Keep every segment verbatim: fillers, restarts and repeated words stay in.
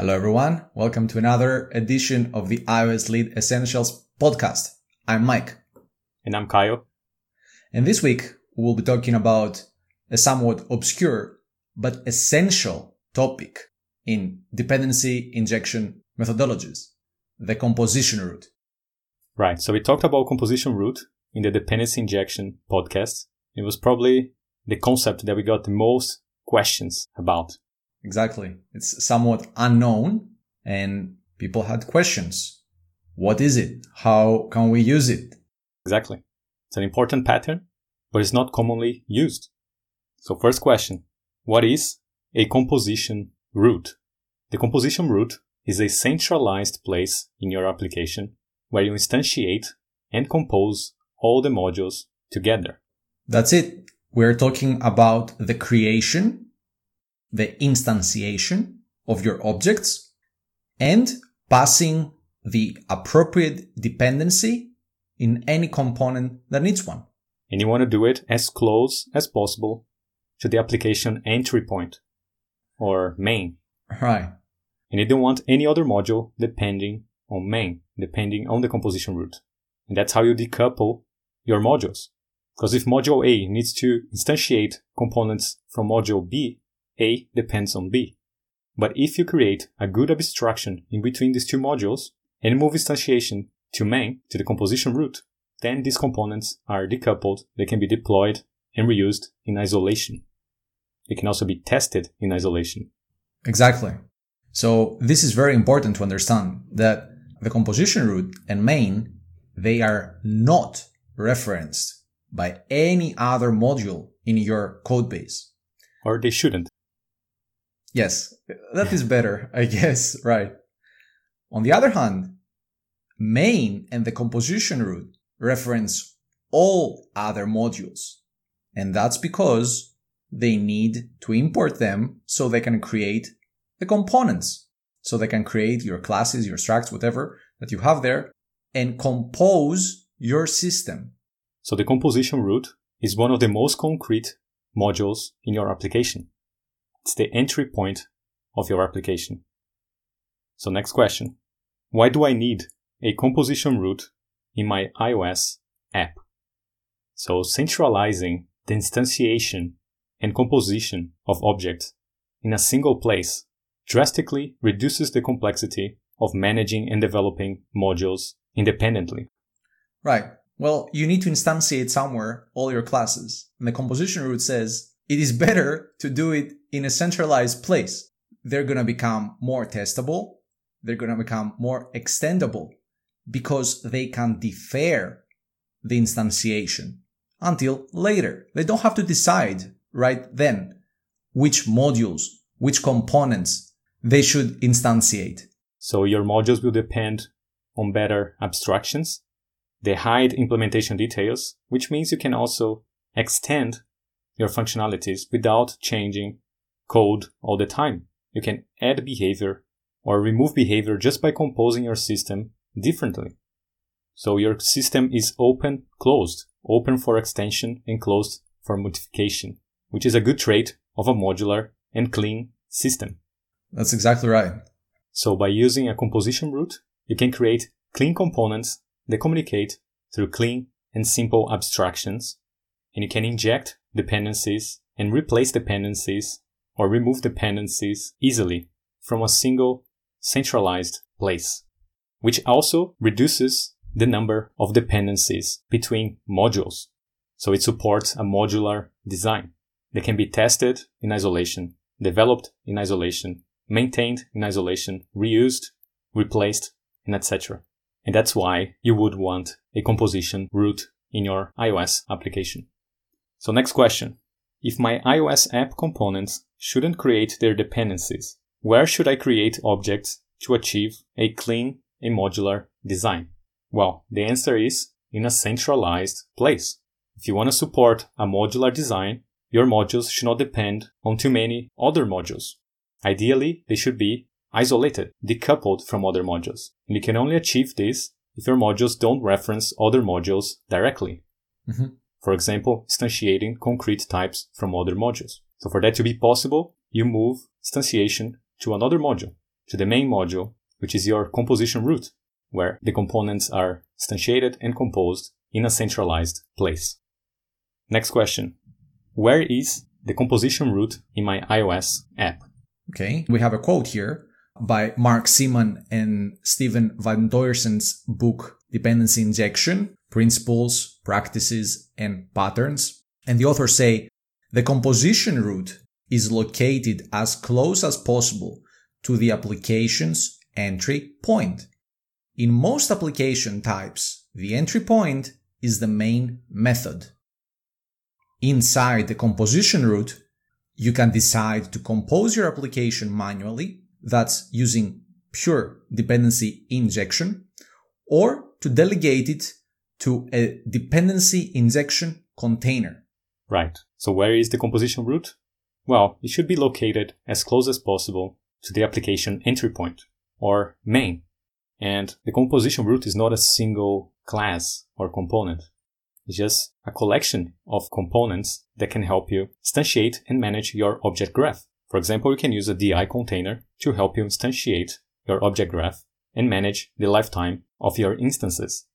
Hello everyone, welcome to another edition of the iOS Lead Essentials Podcast. I'm Mike. And I'm Kaio. And this week, we'll be talking about a somewhat obscure but essential topic in dependency injection methodologies, the composition root. Right, so we talked about composition root in the dependency injection podcast. It was probably the concept that we got the most questions about. Exactly. It's somewhat unknown and people had questions. What is it? How can we use it? Exactly. It's an important pattern, but it's not commonly used. So first question, what is a composition root? The composition root is a centralized place in your application where you instantiate and compose all the modules together. That's it. We're talking about the creation, the instantiation of your objects, and passing the appropriate dependency in any component that needs one. And you want to do it as close as possible to the application entry point or main. Right. And you don't want any other module depending on main, depending on the composition root. And that's how you decouple your modules. Because if module A needs to instantiate components from module B, A depends on B. But if you create a good abstraction in between these two modules and move instantiation to main, to the composition root, then these components are decoupled. They can be deployed and reused in isolation. They can also be tested in isolation. Exactly. So this is very important to understand that the composition root and main, they are not referenced by any other module in your code base. Or they shouldn't. Yes, that is better, I guess, right. On the other hand, main and the composition root reference all other modules. And that's because they need to import them so they can create the components. So they can create your classes, your structs, whatever that you have there, and compose your system. So the composition root is one of the most concrete modules in your application. It's the entry point of your application. So next question. Why do I need a composition root in my iOS app? So centralizing the instantiation and composition of objects in a single place drastically reduces the complexity of managing and developing modules independently. Right. Well, you need to instantiate somewhere all your classes. And the composition root says it is better to do it in a centralized place. They're going to become more testable. They're going to become more extendable because they can defer the instantiation until later. They don't have to decide right then which modules, which components they should instantiate. So your modules will depend on better abstractions. They hide implementation details, which means you can also extend your functionalities without changing code all the time. You can add behavior or remove behavior just by composing your system differently. So your system is open, closed, open for extension and closed for modification, which is a good trait of a modular and clean system. That's exactly right. So by using a composition root, you can create clean components that communicate through clean and simple abstractions, and you can inject dependencies and replace dependencies or remove dependencies easily from a single centralized place, which also reduces the number of dependencies between modules. So it supports a modular design. They can be tested in isolation, developed in isolation, maintained in isolation, reused, replaced, and et cetera. And that's why you would want a composition root in your iOS application. So next question. If my iOS app components shouldn't create their dependencies, where should I create objects to achieve a clean and modular design? Well, the answer is in a centralized place. If you want to support a modular design, your modules should not depend on too many other modules. Ideally, they should be isolated, decoupled from other modules. And you can only achieve this if your modules don't reference other modules directly. Mm-hmm. For example, instantiating concrete types from other modules. So for that to be possible, you move instantiation to another module, to the main module, which is your composition root, where the components are instantiated and composed in a centralized place. Next question. Where is the composition root in my iOS app? Okay, we have a quote here by Mark Seemann and Steven van Doersen's book, Dependency Injection, Principles, Practices, and Patterns. And the authors say, the composition root is located as close as possible to the application's entry point. In most application types, the entry point is the main method. Inside the composition root, you can decide to compose your application manually, that's using pure dependency injection, or to delegate it to a dependency injection container. Right. So where is the composition root? Well, it should be located as close as possible to the application entry point, or main. And the composition root is not a single class or component. It's just a collection of components that can help you instantiate and manage your object graph. For example, you can use a D I container to help you instantiate your object graph and manage the lifetime of your instances.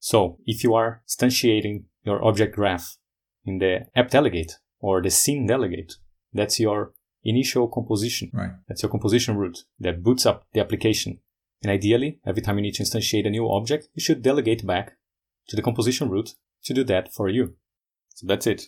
So if you are instantiating your object graph in the app delegate or the scene delegate, that's your initial composition. Right. That's your composition root that boots up the application. And ideally, every time you need to instantiate a new object, you should delegate back to the composition root to do that for you. So that's it.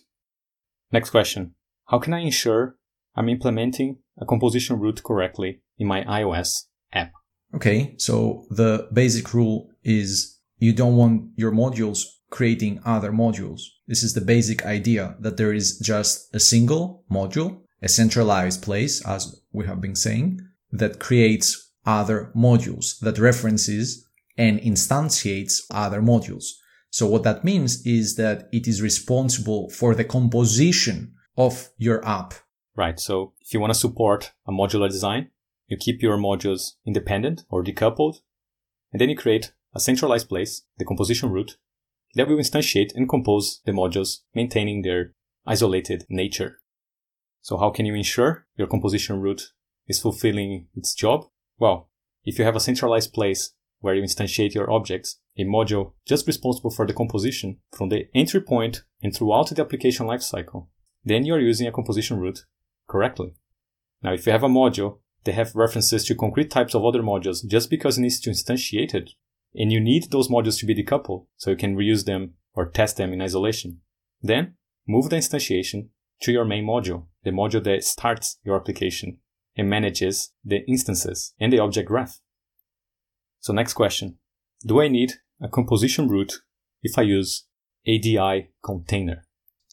Next question. How can I ensure I'm implementing a composition root correctly in my iOS app? Okay, so the basic rule is you don't want your modules creating other modules. This is the basic idea, that there is just a single module, a centralized place, as we have been saying, that creates other modules, that references and instantiates other modules. So what that means is that it is responsible for the composition of your app. Right. So if you want to support a modular design, you keep your modules independent or decoupled, and then you create a centralized place, the composition root, that will instantiate and compose the modules, maintaining their isolated nature. So how can you ensure your composition root is fulfilling its job? Well, if you have a centralized place where you instantiate your objects, a module just responsible for the composition from the entry point and throughout the application lifecycle, then you are using a composition root correctly. Now, if you have a module that have references to concrete types of other modules just because it needs to instantiate it, and you need those modules to be decoupled so you can reuse them or test them in isolation, then move the instantiation to your main module, the module that starts your application and manages the instances and the object graph. So next question, do I need a composition root if I use a D I container?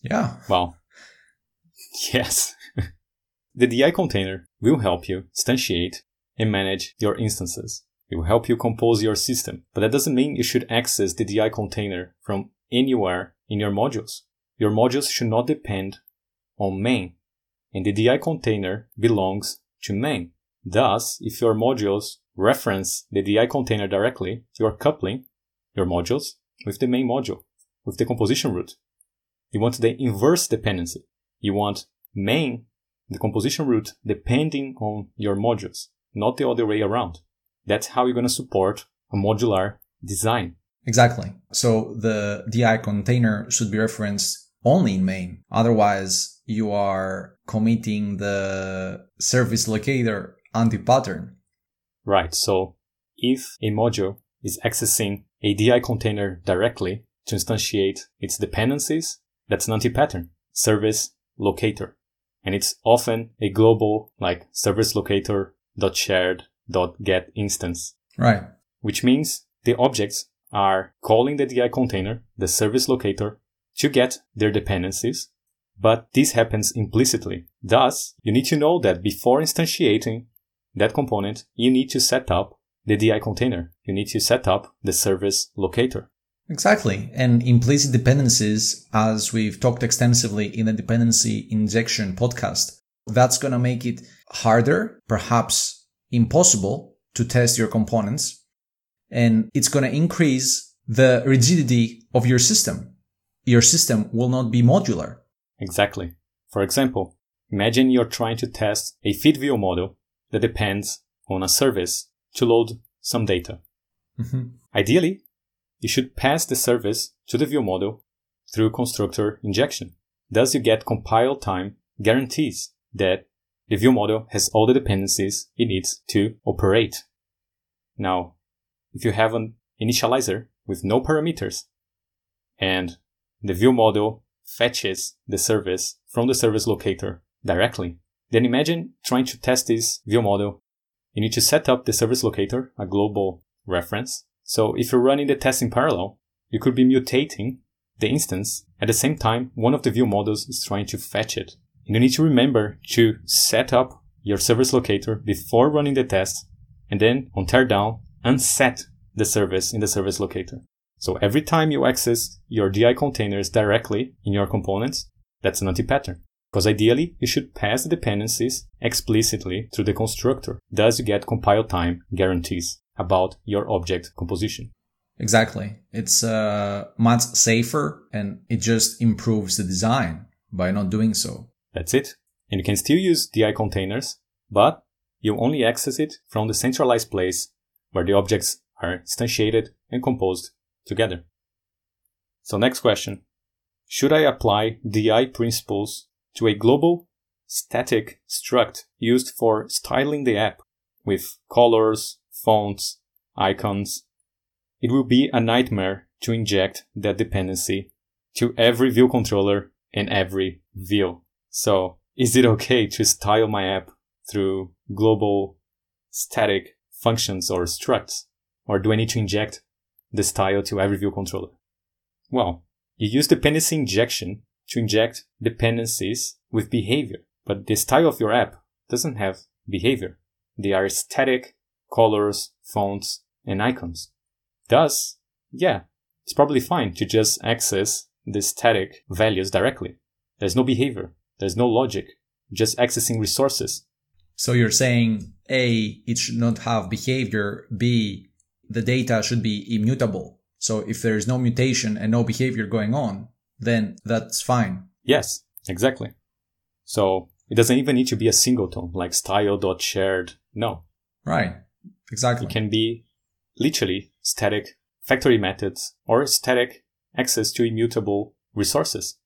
Yeah. Well, yes. The D I container will help you instantiate and manage your instances. It will help you compose your system, but that doesn't mean you should access the D I container from anywhere in your modules. Your modules should not depend on main, and the D I container belongs to main. Thus, if your modules reference the D I container directly, you are coupling your modules with the main module, with the composition root. You want the inverse dependency. You want main, the composition root, depending on your modules, not the other way around. That's how you're going to support a modular design. Exactly. So the D I container should be referenced only in main. Otherwise, you are committing the service locator anti-pattern. Right. So if a module is accessing a D I container directly to instantiate its dependencies, that's an anti-pattern, service locator. And it's often a global, like service locator.shared.get instance. Right. Which means the objects are calling the D I container, the service locator, to get their dependencies, but this happens implicitly. Thus, you need to know that before instantiating that component, you need to set up the D I container. You need to set up the service locator. Exactly. And implicit dependencies, as we've talked extensively in the dependency injection podcast, that's going to make it harder, perhaps impossible, to test your components. And it's going to increase the rigidity of your system. Your system will not be modular. Exactly. For example, imagine you're trying to test a FitView model that depends on a service to load some data. Mm-hmm. Ideally, you should pass the service to the view model through constructor injection. Thus, you get compile time guarantees that the view model has all the dependencies it needs to operate. Now, if you have an initializer with no parameters and the view model fetches the service from the service locator directly, then imagine trying to test this view model. You need to set up the service locator, a global reference. So if you're running the test in parallel, you could be mutating the instance at the same time one of the view models is trying to fetch it. And you need to remember to set up your service locator before running the test, and then on teardown, unset the service in the service locator. So every time you access your G I containers directly in your components, that's an anti-pattern. Because ideally, you should pass the dependencies explicitly through the constructor. Thus, you get compile time guarantees about your object composition. Exactly. It's uh, much safer, and it just improves the design by not doing so. That's it. And you can still use D I containers, but you only access it from the centralized place where the objects are instantiated and composed together. So next question. Should I apply D I principles to a global static struct used for styling the app with colors, fonts, icons? It will be a nightmare to inject that dependency to every view controller and every view. So is it okay to style my app through global static functions or structs? Or do I need to inject the style to every view controller? Well, you use dependency injection to inject dependencies with behavior. But the style of your app doesn't have behavior. They are static, colors, fonts, and icons. Thus, yeah, it's probably fine to just access the static values directly. There's no behavior. There's no logic. Just accessing resources. So you're saying, A, it should not have behavior. B, the data should be immutable. So if there is no mutation and no behavior going on, then that's fine. Yes, exactly. So it doesn't even need to be a singleton, like style.shared. No. Right, exactly. It can be literally static factory methods or static access to immutable resources.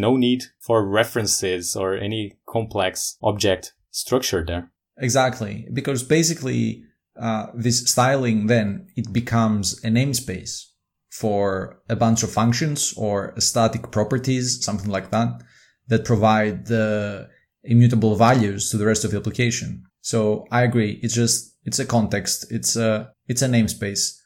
No need for references or any complex object structure there. Exactly, because basically uh, this styling then, it becomes a namespace for a bunch of functions or static properties, something like that, that provide the immutable values to the rest of the application. So I agree. It's just, it's a context. It's a, it's a namespace.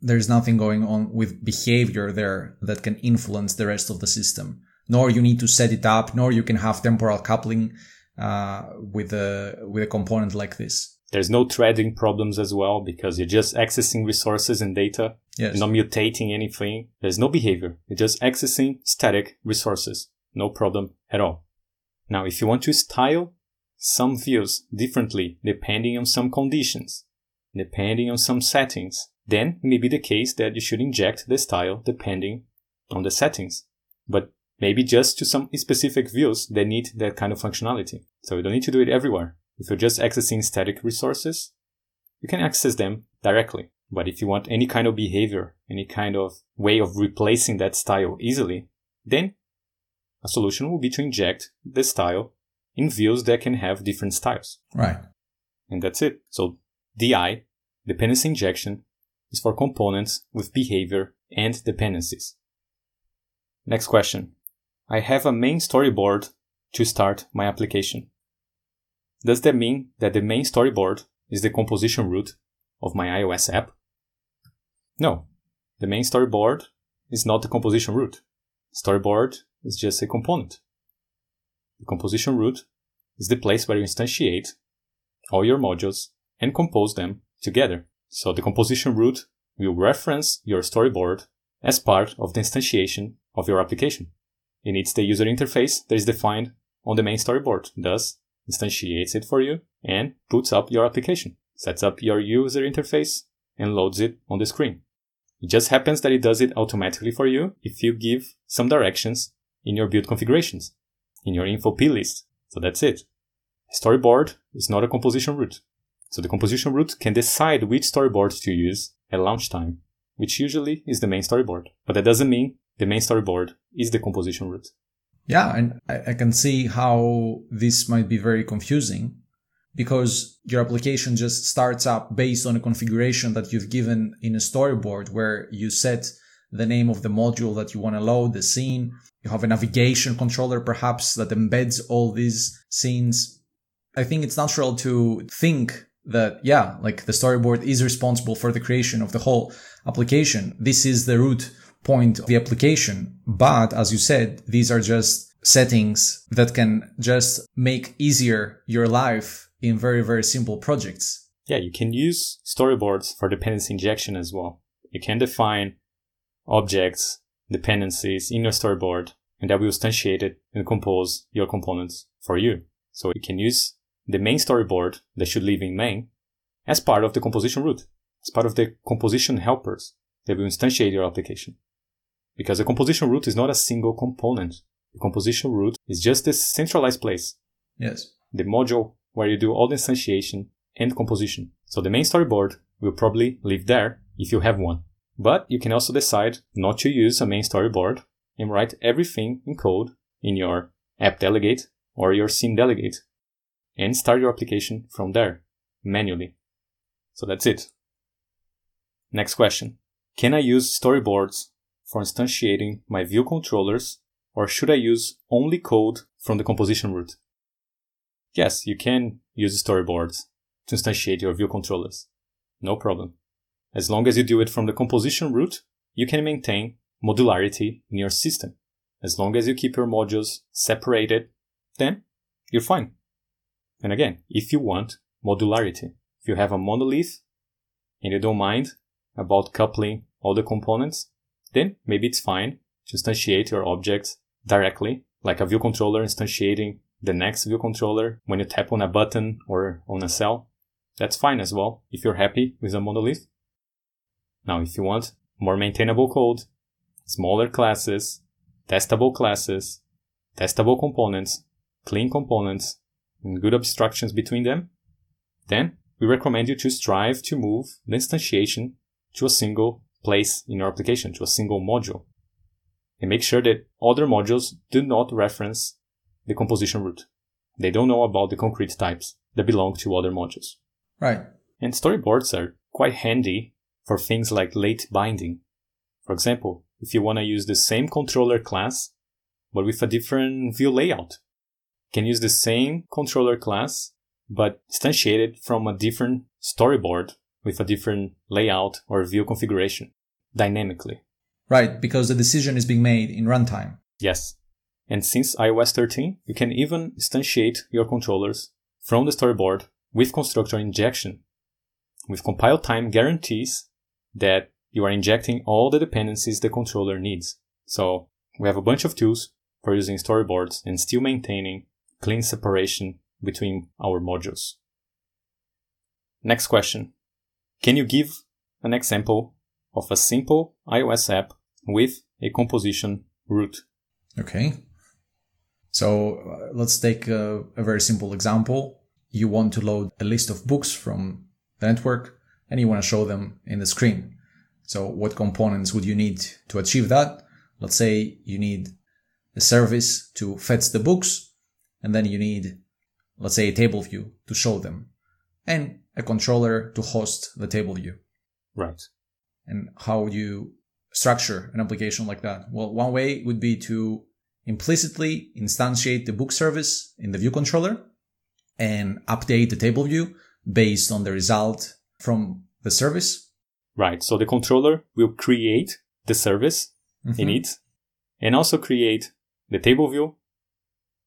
There's nothing going on with behavior there that can influence the rest of the system, nor you need to set it up, nor you can have temporal coupling uh, with a, with a component like this. There's no threading problems as well because you're just accessing resources and data. Yes. You're not mutating anything. There's no behavior. You're just accessing static resources. No problem at all. Now, if you want to style some views differently depending on some conditions, depending on some settings, then it may be the case that you should inject the style depending on the settings. But maybe just to some specific views that need that kind of functionality. So you don't need to do it everywhere. If you're just accessing static resources, you can access them directly. But if you want any kind of behavior, any kind of way of replacing that style easily, then a solution will be to inject the style in views that can have different styles. Right. And that's it. So D I, dependency injection, is for components with behavior and dependencies. Next question. I have a main storyboard to start my application. Does that mean that the main storyboard is the composition root of my iOS app? No, the main storyboard is not the composition root. Storyboard is just a component. The composition root is the place where you instantiate all your modules and compose them together. So the composition root will reference your storyboard as part of the instantiation of your application. It needs the user interface that is defined on the main storyboard, thus instantiates it for you and puts up your application, sets up your user interface and loads it on the screen. It just happens that it does it automatically for you if you give some directions in your build configurations, in your info plist. So that's it. Storyboard is not a composition root. So the composition root can decide which storyboard to use at launch time, which usually is the main storyboard. But that doesn't mean the main storyboard is the composition root. Yeah, and I can see how this might be very confusing, because your application just starts up based on a configuration that you've given in a storyboard where you set the name of the module that you want to load, the scene. You have a navigation controller, perhaps, that embeds all these scenes. I think it's natural to think that, yeah, like the storyboard is responsible for the creation of the whole application. This is the root point of the application. But as you said, these are just settings that can just make easier your life in very, very simple projects. Yeah, you can use storyboards for dependency injection as well. You can define objects, dependencies in your storyboard, and that will instantiate it and compose your components for you. So you can use the main storyboard that should live in main as part of the composition root, as part of the composition helpers that will instantiate your application. Because the composition root is not a single component. The composition root is just this centralized place. Yes. The module where you do all the instantiation and composition. So the main storyboard will probably live there if you have one. But you can also decide not to use a main storyboard and write everything in code in your app delegate or your scene delegate and start your application from there manually. So that's it. Next question. Can I use storyboards for instantiating my view controllers, or should I use only code from the composition root? Yes, you can use storyboards to instantiate your view controllers. No problem. As long as you do it from the composition root, you can maintain modularity in your system. As long as you keep your modules separated, then you're fine. And again, if you want modularity, if you have a monolith and you don't mind about coupling all the components, then maybe it's fine to instantiate your objects directly, like a view controller instantiating the next view controller when you tap on a button or on a cell. That's fine as well if you're happy with a monolith. Now, if you want more maintainable code, smaller classes, testable classes, testable components, clean components, and good abstractions between them, then we recommend you to strive to move the instantiation to a single place in your application, to a single module. And make sure that other modules do not reference the composition root. They don't know about the concrete types that belong to other modules. Right. And storyboards are quite handy for things like late binding. For example, if you want to use the same controller class, but with a different view layout, you can use the same controller class, but instantiate it from a different storyboard with a different layout or view configuration dynamically. Right, because the decision is being made in runtime. Yes. And since i O S thirteen, you can even instantiate your controllers from the storyboard with constructor injection, with compile time guarantees that you are injecting all the dependencies the controller needs. So we have a bunch of tools for using storyboards and still maintaining clean separation between our modules. Next question. Can you give an example of a simple iOS app with a composition root? Okay. So uh, let's take a, a very simple example. You want to load a list of books from the network, and you want to show them in the screen. So what components would you need to achieve that? Let's say you need a service to fetch the books, and then you need, let's say, a table view to show them, and a controller to host the table view. Right. And how would you structure an application like that? Well, one way would be to implicitly instantiate the book service in the view controller and update the table view based on the result from the service. Right. So the controller will create the service mm-hmm. in it and also create the table view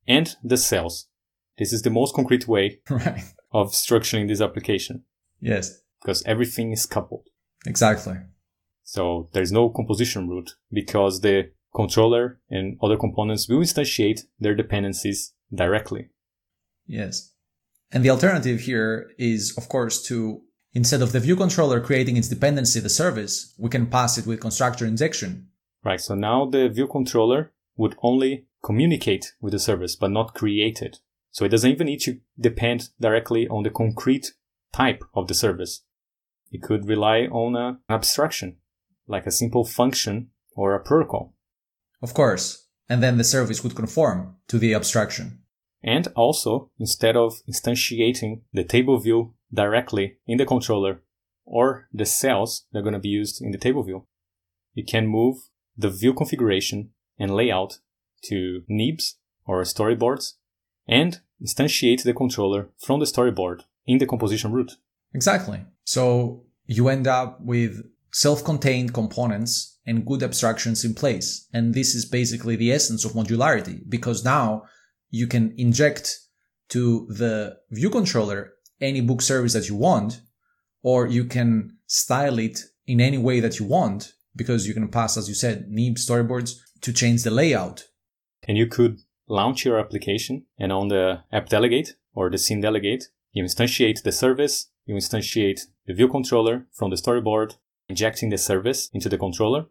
and the cells. This is the most concrete way right. of structuring this application. Yes. Because everything is coupled. Exactly. So there's no composition root because the controller and other components will instantiate their dependencies directly. Yes. And the alternative here is, of course, to, instead of the view controller creating its dependency, the service, we can pass it with constructor injection. Right. So now the view controller would only communicate with the service, but not create it. So it doesn't even need to depend directly on the concrete type of the service. It could rely on an abstraction, like a simple function or a protocol. Of course. And then the service would conform to the abstraction. And also, instead of instantiating the table view directly in the controller or the cells that are going to be used in the table view, you can move the view configuration and layout to nibs or storyboards and instantiate the controller from the storyboard in the composition root. Exactly. So you end up with self-contained components and good abstractions in place. And this is basically the essence of modularity, because now you can inject to the view controller any book service that you want, or you can style it in any way that you want, because you can pass, as you said, nib storyboards to change the layout. And you could launch your application, and on the app delegate or the scene delegate, you instantiate the service, you instantiate the view controller from the storyboard, injecting the service into the controller.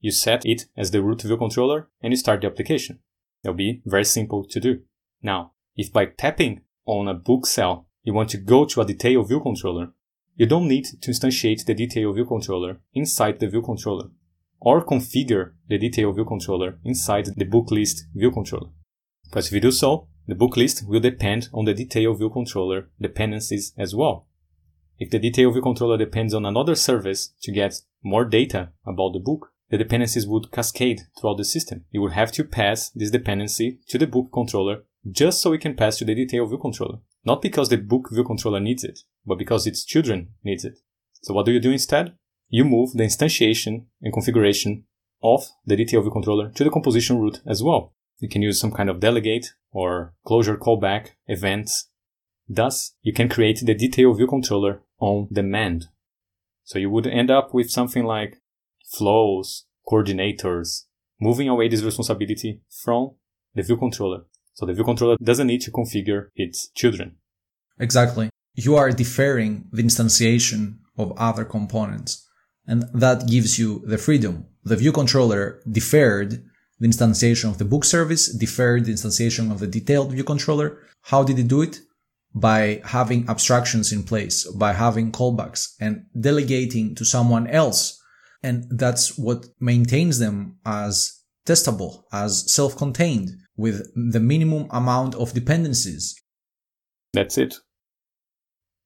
You set it as the root view controller, and you start the application. It'll be very simple to do. Now, if by tapping on a book cell, you want to go to a detail view controller, you don't need to instantiate the detail view controller inside the view controller, or configure the detail view controller inside the book list view controller. Because if you do so, the book list will depend on the detail view controller dependencies as well. If the detail view controller depends on another service to get more data about the book, the dependencies would cascade throughout the system. You would have to pass this dependency to the book controller just so it can pass to the detail view controller. Not because the book view controller needs it, but because its children needs it. So what do you do instead? You move the instantiation and configuration of the detail view controller to the composition root as well. You can use some kind of delegate or closure callback events. Thus, you can create the detail view controller on demand. So you would end up with something like flows, coordinators, moving away this responsibility from the view controller. So the view controller doesn't need to configure its children. Exactly. You are deferring the instantiation of other components, and that gives you the freedom. The view controller deferred the instantiation of the book service, deferred the instantiation of the detailed view controller. How did it do it? By having abstractions in place, by having callbacks and delegating to someone else. And that's what maintains them as testable, as self-contained, with the minimum amount of dependencies. That's it.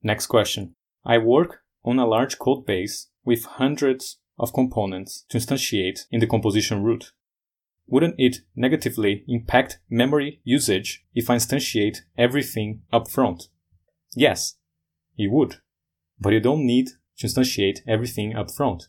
Next question. I work on a large code base with hundreds of components to instantiate in the composition root. Wouldn't it negatively impact memory usage if I instantiate everything up front? Yes, it would. But you don't need to instantiate everything up front.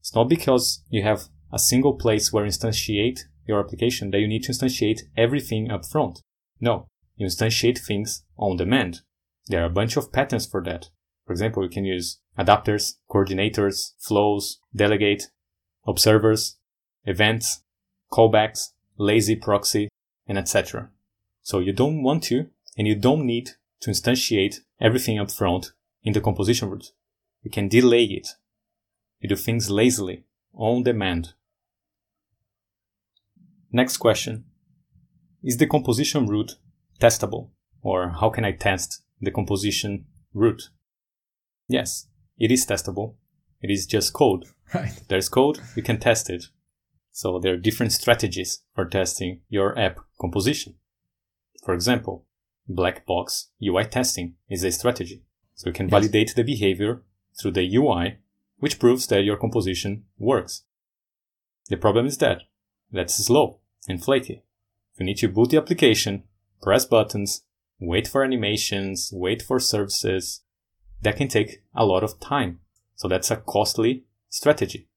It's not because you have a single place where you instantiate your application that you need to instantiate everything up front. No, you instantiate things on demand. There are a bunch of patterns for that. For example, you can use adapters, coordinators, flows, delegate, observers, events, callbacks, lazy proxy, and et cetera. So you don't want to, and you don't need to instantiate everything up front in the composition root. You can delay it. You do things lazily, on demand. Next question. Is the composition root testable? Or how can I test the composition root? Yes, it is testable. It is just code. Right. There's code, we can test it. So there are different strategies for testing your app composition. For example, black box U I testing is a strategy. So you can yes. validate the behavior through the U I, which proves that your composition works. The problem is that that's slow and flaky. You need to boot the application, press buttons, wait for animations, wait for services. That can take a lot of time. So that's a costly strategy.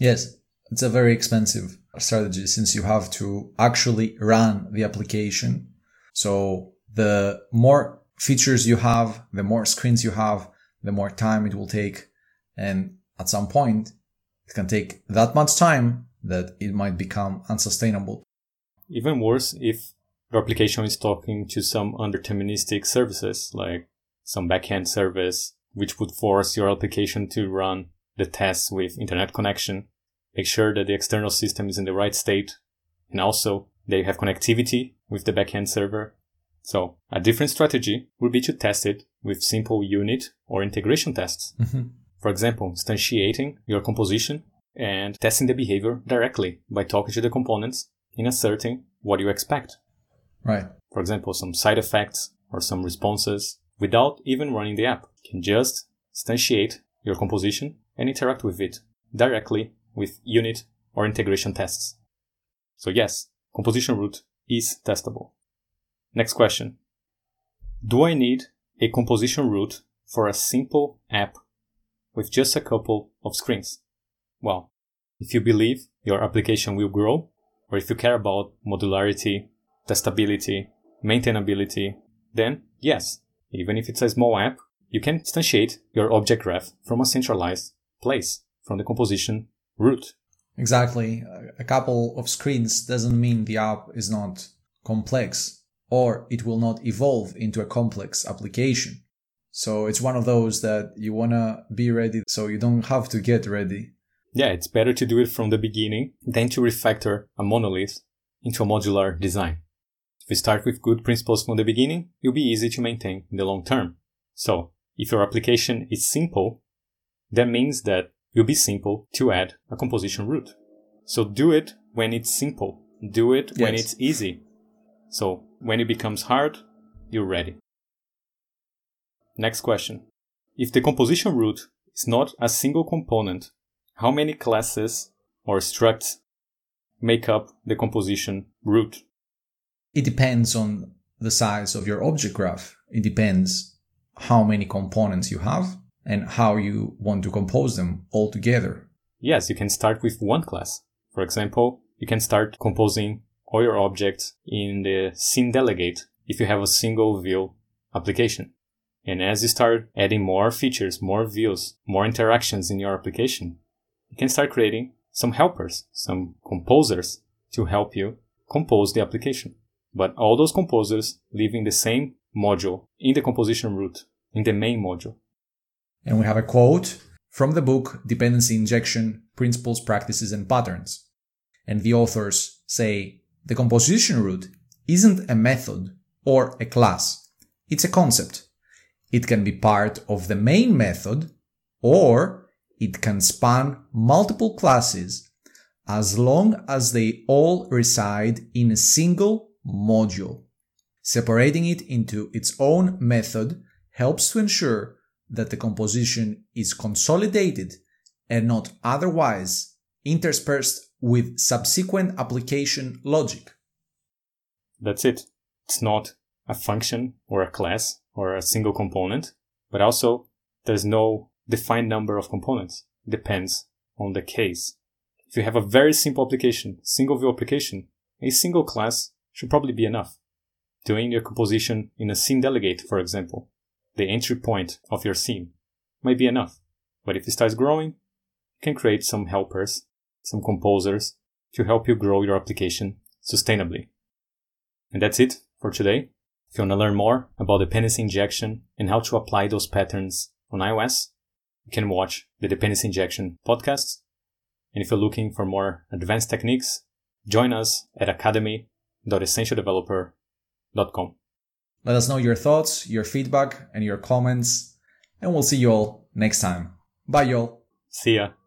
Yes, it's a very expensive strategy since you have to actually run the application. So the more features you have, the more screens you have, the more time it will take. And at some point, it can take that much time that it might become unsustainable. Even worse, if your application is talking to some undeterministic services, like some backend service, which would force your application to run the tests with internet connection, make sure that the external system is in the right state, and also they have connectivity with the backend server. So a different strategy would be to test it with simple unit or integration tests. Mm-hmm. For example, instantiating your composition and testing the behavior directly by talking to the components and asserting what you expect. Right. For example, some side effects or some responses without even running the app. You can just instantiate your composition and interact with it directly with unit or integration tests. So yes, Composition Root is testable. Next question. Do I need a Composition Root for a simple app with just a couple of screens? Well, if you believe your application will grow, or if you care about modularity, testability, maintainability, then yes, even if it's a small app, you can instantiate your object graph from a centralized place, from the Composition Root. Exactly. A couple of screens doesn't mean the app is not complex, or it will not evolve into a complex application. So it's one of those that you want to be ready, so you don't have to get ready. Yeah, it's better to do it from the beginning than to refactor a monolith into a modular design. If you start with good principles from the beginning, you'll be easy to maintain in the long term. So if your application is simple, that means that you'll be simple to add a composition root. So do it when it's simple. Do it yes. when it's easy. So when it becomes hard, you're ready. Next question. If the composition root is not a single component, how many classes or structs make up the composition root? It depends on the size of your object graph. It depends how many components you have and how you want to compose them all together. Yes, you can start with one class. For example, you can start composing all your objects in the scene delegate if you have a single view application. And as you start adding more features, more views, more interactions in your application, you can start creating some helpers, some composers to help you compose the application. But all those composers live in the same module, in the composition root, in the main module. And we have a quote from the book, Dependency Injection, Principles, Practices, and Patterns. And the authors say, the composition root isn't a method or a class. It's a concept. It can be part of the main method, or it can span multiple classes as long as they all reside in a single module. Separating it into its own method helps to ensure that the composition is consolidated and not otherwise interspersed with subsequent application logic. That's it. It's not a function or a class or a single component, but also there's no defined number of components. Depends on the case. If you have a very simple application, single view application, a single class should probably be enough. Doing your composition in a scene delegate, for example, the entry point of your scene, might be enough. But if it starts growing, you can create some helpers, some composers to help you grow your application sustainably. And that's it for today. If you want to learn more about dependency injection and how to apply those patterns on iOS, you can watch the Dependency Injection podcast. And if you're looking for more advanced techniques, join us at academy dot essential developer dot com. Let us know your thoughts, your feedback, and your comments. And we'll see you all next time. Bye, y'all. See ya.